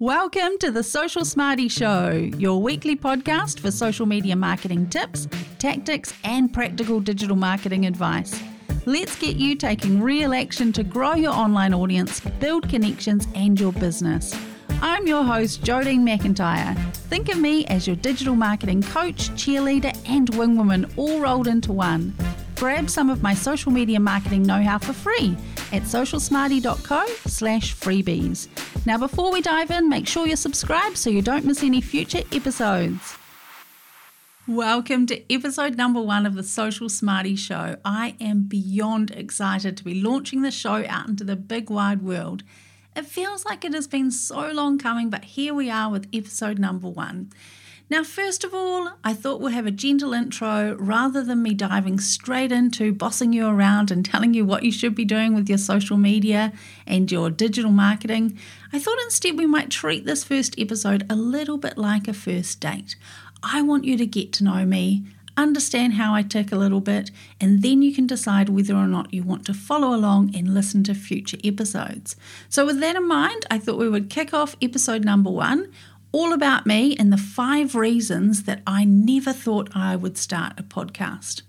Welcome to The Social Smarty Show, your weekly podcast for social media marketing tips, tactics, and practical digital marketing advice. Let's get you taking real action to grow your online audience, build connections, and your business. I'm your host, Jodine McIntyre. Think of me as your digital marketing coach, cheerleader, and wingwoman all rolled into one. Grab some of my social media marketing know-how for free at socialsmarty.co/freebies. Now, before we dive in, make sure you're subscribed so you don't miss any future episodes. Welcome to episode number 1 of The Social Smarty Show. I am beyond excited to be launching the show out into the big wide world. It feels like it has been so long coming, but here we are with episode number 1. Now, first of all, I thought we'll have a gentle intro rather than me diving straight into bossing you around and telling you what you should be doing with your social media and your digital marketing. I thought instead we might treat this first episode a little bit like a first date. I want you to get to know me, understand how I tick a little bit, and then you can decide whether or not you want to follow along and listen to future episodes. So with that in mind, I thought we would kick off episode number 1, all about me and the 5 reasons that I never thought I would start a podcast.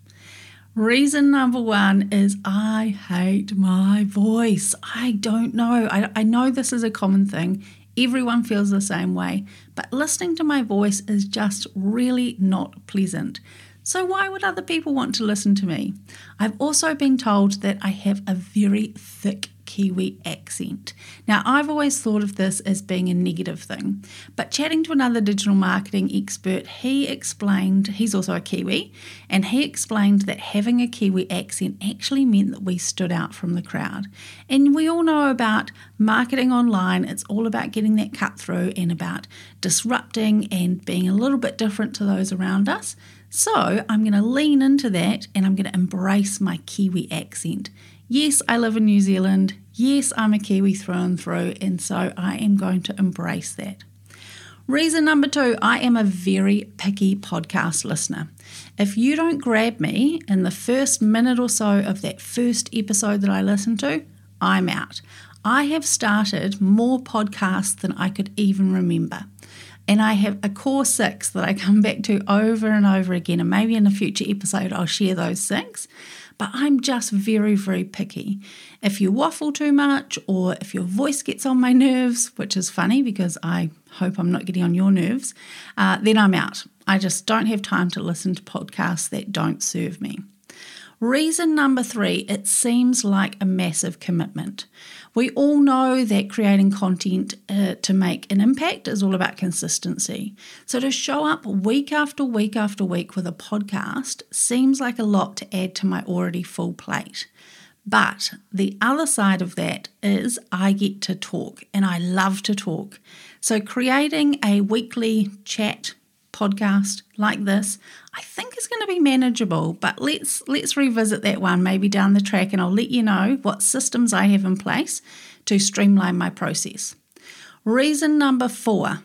Reason number 1 is I hate my voice. I don't know. I know this is a common thing. Everyone feels the same way, but listening to my voice is just really not pleasant. So why would other people want to listen to me? I've also been told that I have a very thick Kiwi accent. Now, I've always thought of this as being a negative thing, but chatting to another digital marketing expert, he's also a Kiwi, and he explained that having a Kiwi accent actually meant that we stood out from the crowd. And we all know about marketing online, it's all about getting that cut through and about disrupting and being a little bit different to those around us. So I'm going to lean into that and I'm going to embrace my Kiwi accent. Yes, I live in New Zealand. Yes, I'm a Kiwi through and through, and so I am going to embrace that. Reason number 2, I am a very picky podcast listener. If you don't grab me in the first minute or so of that first episode that I listen to, I'm out. I have started more podcasts than I could even remember. And I have a core 6 that I come back to over and over again, and maybe in a future episode I'll share those 6. But I'm just very, very picky. If you waffle too much or if your voice gets on my nerves, which is funny because I hope I'm not getting on your nerves, then I'm out. I just don't have time to listen to podcasts that don't serve me. Reason number 3, it seems like a massive commitment. We all know that creating content to make an impact is all about consistency. So to show up week after week after week with a podcast seems like a lot to add to my already full plate. But the other side of that is I get to talk, and I love to talk. So creating a weekly chat podcast like this, I think is going to be manageable, but let's revisit that one maybe down the track, and I'll let you know what systems I have in place to streamline my process. Reason number 4,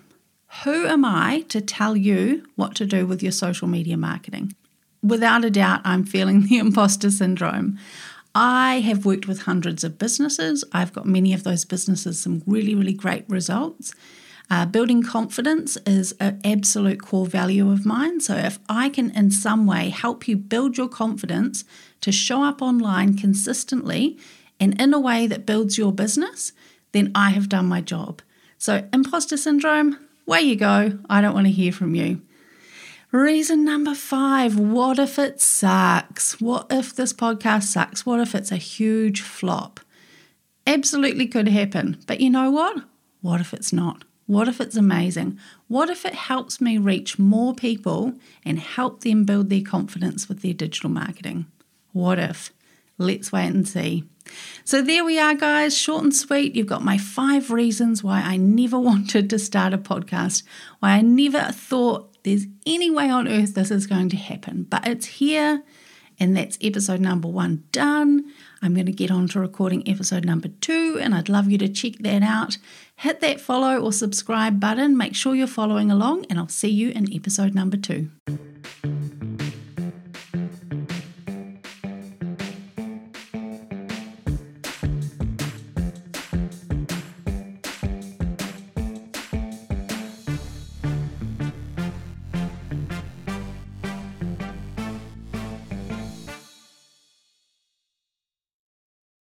who am I to tell you what to do with your social media marketing? Without a doubt, I'm feeling the imposter syndrome. I have worked with hundreds of businesses. I've got many of those businesses some really, really great results. Building confidence is an absolute core value of mine. So if I can in some way help you build your confidence to show up online consistently and in a way that builds your business, then I have done my job. So imposter syndrome, way you go. I don't want to hear from you. Reason number 5, what if it sucks? What if this podcast sucks? What if it's a huge flop? Absolutely could happen. But you know what? What if it's not? What if it's amazing? What if it helps me reach more people and help them build their confidence with their digital marketing? What if? Let's wait and see. So there we are, guys, short and sweet. You've got my 5 reasons why I never wanted to start a podcast, why I never thought there's any way on earth this is going to happen. But it's here, and that's episode number 1 done. I'm going to get on to recording episode number 2, and I'd love you to check that out. Hit that follow or subscribe button. Make sure you're following along, and I'll see you in episode number 2.